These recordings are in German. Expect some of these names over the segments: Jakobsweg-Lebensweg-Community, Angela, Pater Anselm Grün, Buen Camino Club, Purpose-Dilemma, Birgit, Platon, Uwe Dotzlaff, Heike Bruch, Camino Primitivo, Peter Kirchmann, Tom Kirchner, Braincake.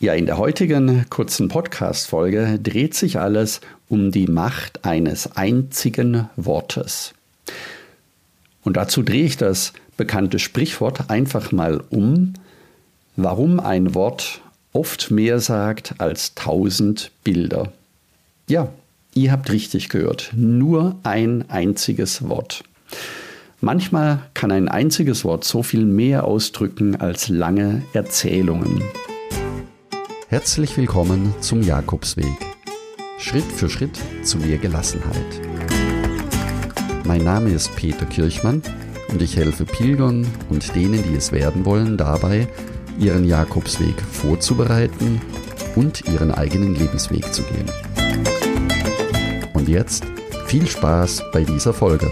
Ja, in der heutigen kurzen Podcast-Folge dreht sich alles um die Macht eines einzigen Wortes. Und dazu drehe ich das bekannte Sprichwort einfach mal um, warum ein Wort oft mehr sagt als 1000 Bilder. Ja, ihr habt richtig gehört, nur ein einziges Wort. Manchmal kann ein einziges Wort so viel mehr ausdrücken als lange Erzählungen. Herzlich willkommen zum Jakobsweg. Schritt für Schritt zu mehr Gelassenheit. Mein Name ist Peter Kirchmann und ich helfe Pilgern und denen, die es werden wollen, dabei, ihren Jakobsweg vorzubereiten und ihren eigenen Lebensweg zu gehen. Und jetzt viel Spaß bei dieser Folge.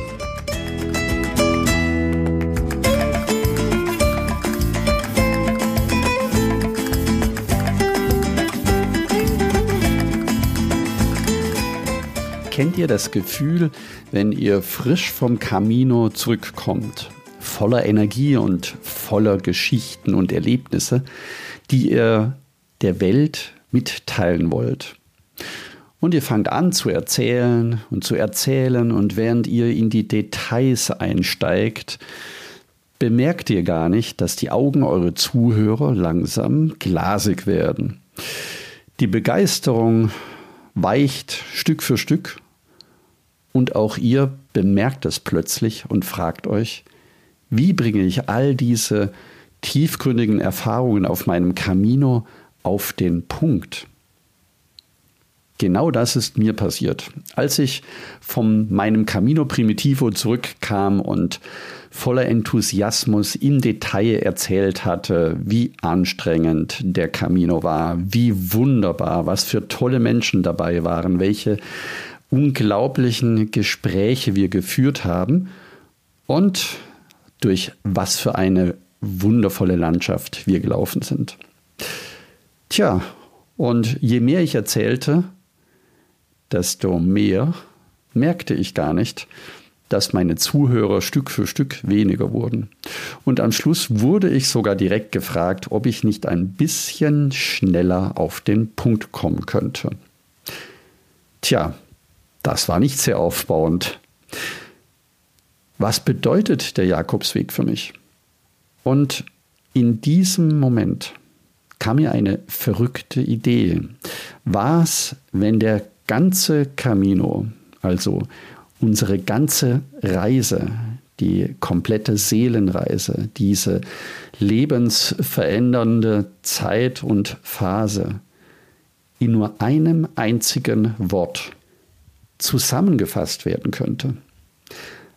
Kennt ihr das Gefühl, wenn ihr frisch vom Camino zurückkommt, voller Energie und voller Geschichten und Erlebnisse, die ihr der Welt mitteilen wollt? Und ihr fangt an zu erzählen und während ihr in die Details einsteigt, bemerkt ihr gar nicht, dass die Augen eurer Zuhörer langsam glasig werden. Die Begeisterung weicht Stück für Stück. Und auch ihr bemerkt es plötzlich und fragt euch, wie bringe ich all diese tiefgründigen Erfahrungen auf meinem Camino auf den Punkt? Genau das ist mir passiert, als ich von meinem Camino Primitivo zurückkam und voller Enthusiasmus im Detail erzählt hatte, wie anstrengend der Camino war, wie wunderbar, was für tolle Menschen dabei waren, welche unglaublichen Gespräche wir geführt haben und durch was für eine wundervolle Landschaft wir gelaufen sind. Tja, und je mehr ich erzählte, desto mehr merkte ich gar nicht, dass meine Zuhörer Stück für Stück weniger wurden. Und am Schluss wurde ich sogar direkt gefragt, ob ich nicht ein bisschen schneller auf den Punkt kommen könnte. Tja, das war nicht sehr aufbauend. Was bedeutet der Jakobsweg für mich? Und in diesem Moment kam mir eine verrückte Idee. Was, wenn der ganze Camino, also unsere ganze Reise, die komplette Seelenreise, diese lebensverändernde Zeit und Phase, in nur einem einzigen Wort zusammengefasst werden könnte.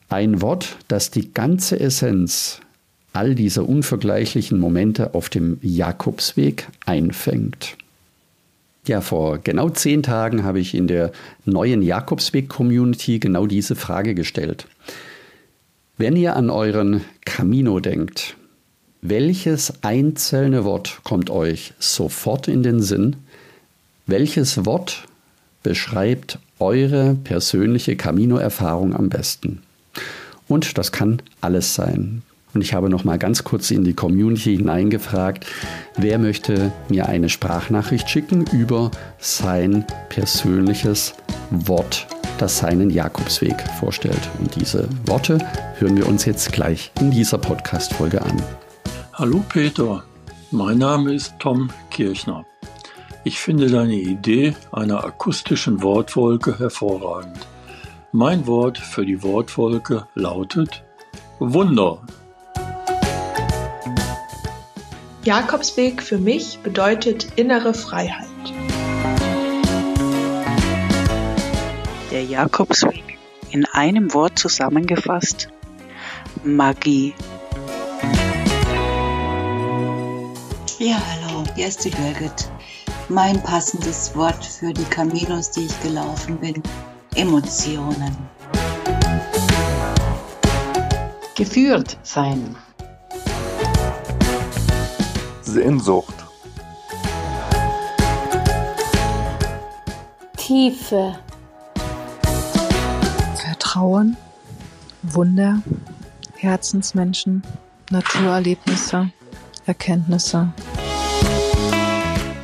Ein Wort, das die ganze Essenz all dieser unvergleichlichen Momente auf dem Jakobsweg einfängt. Ja, vor genau 10 Tagen habe ich in der neuen Jakobsweg-Community genau diese Frage gestellt. Wenn ihr an euren Camino denkt, welches einzelne Wort kommt euch sofort in den Sinn? Welches Wort beschreibt eure persönliche Camino-Erfahrung am besten? Und das kann alles sein. Und ich habe noch mal ganz kurz in die Community hineingefragt, wer möchte mir eine Sprachnachricht schicken über sein persönliches Wort, das seinen Jakobsweg vorstellt. Und diese Worte hören wir uns jetzt gleich in dieser Podcast-Folge an. Hallo Peter, mein Name ist Tom Kirchner. Ich finde deine Idee einer akustischen Wortwolke hervorragend. Mein Wort für die Wortwolke lautet Wunder. Jakobsweg für mich bedeutet innere Freiheit. Der Jakobsweg, in einem Wort zusammengefasst, Magie. Ja, hallo, hier ist die Birgit. Mein passendes Wort für die Caminos, die ich gelaufen bin, Emotionen. Geführt sein. Sehnsucht. Tiefe. Vertrauen, Wunder, Herzensmenschen, Naturerlebnisse, Erkenntnisse.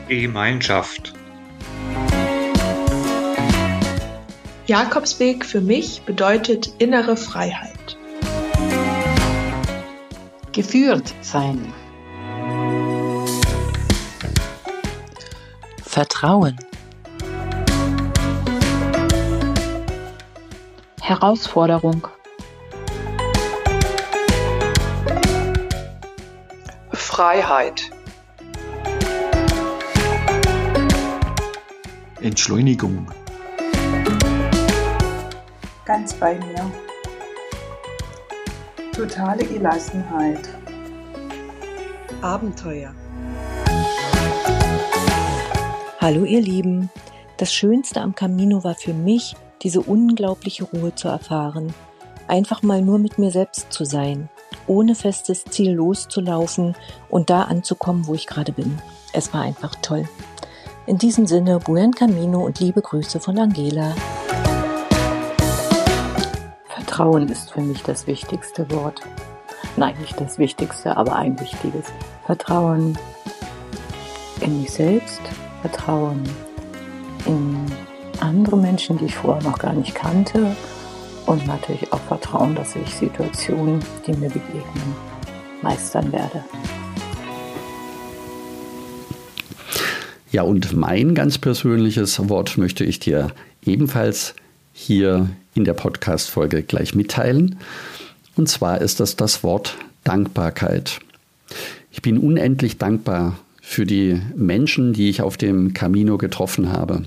Gemeinschaft. Jakobsweg für mich bedeutet innere Freiheit. Geführt sein. Vertrauen. Herausforderung. Freiheit. Entschleunigung. Ganz bei mir. Totale Gelassenheit. Abenteuer. Hallo ihr Lieben, das Schönste am Camino war für mich, diese unglaubliche Ruhe zu erfahren. Einfach mal nur mit mir selbst zu sein, ohne festes Ziel loszulaufen und da anzukommen, wo ich gerade bin. Es war einfach toll. In diesem Sinne, Buen Camino und liebe Grüße von Angela. Vertrauen ist für mich das wichtigste Wort. Nein, nicht das wichtigste, aber ein wichtiges. Vertrauen in mich selbst, Vertrauen in andere Menschen, die ich vorher noch gar nicht kannte, und natürlich auch Vertrauen, dass ich Situationen, die mir begegnen, meistern werde. Ja, und mein ganz persönliches Wort möchte ich dir ebenfalls hier in der Podcast-Folge gleich mitteilen. Und zwar ist das Wort Dankbarkeit. Ich bin unendlich dankbar für die Menschen, die ich auf dem Camino getroffen habe,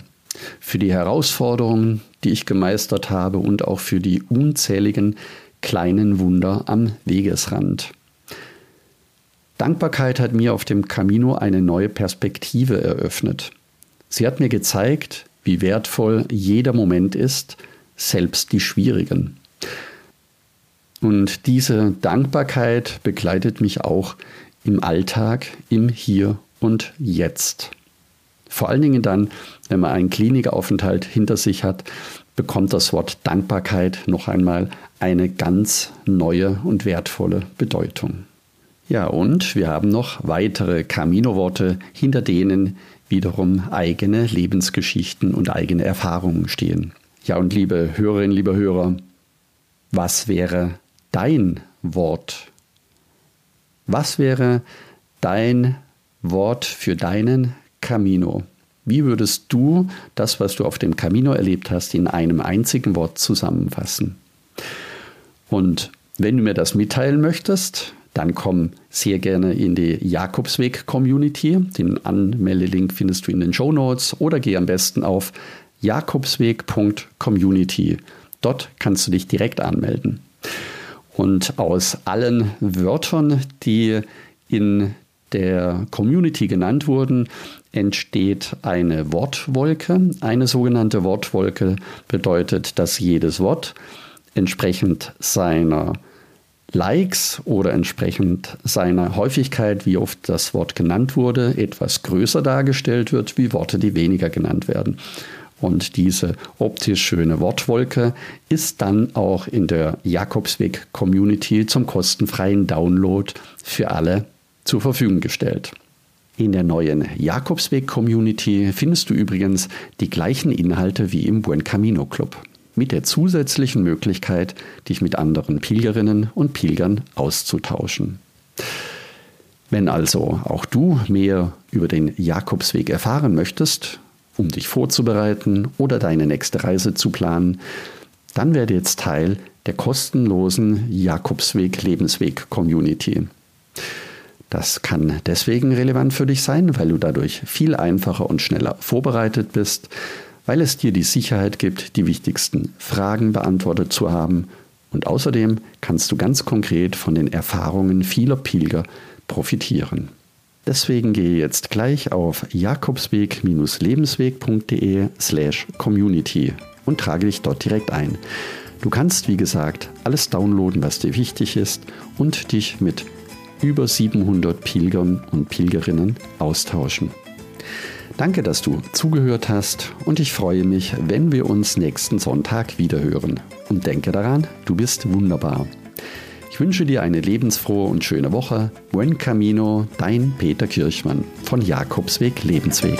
für die Herausforderungen, die ich gemeistert habe und auch für die unzähligen kleinen Wunder am Wegesrand. Dankbarkeit hat mir auf dem Camino eine neue Perspektive eröffnet. Sie hat mir gezeigt, wie wertvoll jeder Moment ist, selbst die schwierigen. Und diese Dankbarkeit begleitet mich auch im Alltag, im Hier und Jetzt. Vor allen Dingen dann, wenn man einen Klinikaufenthalt hinter sich hat, bekommt das Wort Dankbarkeit noch einmal eine ganz neue und wertvolle Bedeutung. Ja, und wir haben noch weitere Camino-Worte, hinter denen wiederum eigene Lebensgeschichten und eigene Erfahrungen stehen. Ja, und liebe Hörerinnen, lieber Hörer, was wäre dein Wort? Was wäre dein Wort für deinen Camino? Wie würdest du das, was du auf dem Camino erlebt hast, in einem einzigen Wort zusammenfassen? Und wenn du mir das mitteilen möchtest, dann komm sehr gerne in die Jakobsweg-Community. Den Anmeldelink findest du in den Shownotes oder geh am besten auf jakobsweg.community. Dort kannst du dich direkt anmelden. Und aus allen Wörtern, die in der Community genannt wurden, entsteht eine Wortwolke. Eine sogenannte Wortwolke bedeutet, dass jedes Wort entsprechend seiner Likes oder entsprechend seiner Häufigkeit, wie oft das Wort genannt wurde, etwas größer dargestellt wird, wie Worte, die weniger genannt werden. Und diese optisch schöne Wortwolke ist dann auch in der Jakobsweg-Community zum kostenfreien Download für alle zur Verfügung gestellt. In der neuen Jakobsweg-Community findest du übrigens die gleichen Inhalte wie im Buen Camino Club, mit der zusätzlichen Möglichkeit, dich mit anderen Pilgerinnen und Pilgern auszutauschen. Wenn also auch du mehr über den Jakobsweg erfahren möchtest, um dich vorzubereiten oder deine nächste Reise zu planen, dann werde jetzt Teil der kostenlosen Jakobsweg-Lebensweg-Community. Das kann deswegen relevant für dich sein, weil du dadurch viel einfacher und schneller vorbereitet bist, weil es dir die Sicherheit gibt, die wichtigsten Fragen beantwortet zu haben, und außerdem kannst du ganz konkret von den Erfahrungen vieler Pilger profitieren. Deswegen gehe jetzt gleich auf jakobsweg-lebensweg.de/community und trage dich dort direkt ein. Du kannst, wie gesagt, alles downloaden, was dir wichtig ist, und dich mit über 700 Pilgern und Pilgerinnen austauschen. Danke, dass du zugehört hast, und ich freue mich, wenn wir uns nächsten Sonntag wiederhören. Und denke daran, du bist wunderbar. Ich Ich wünsche dir eine lebensfrohe und schöne Woche. Buen Camino, dein Peter Kirchmann von Jakobsweg-Lebensweg.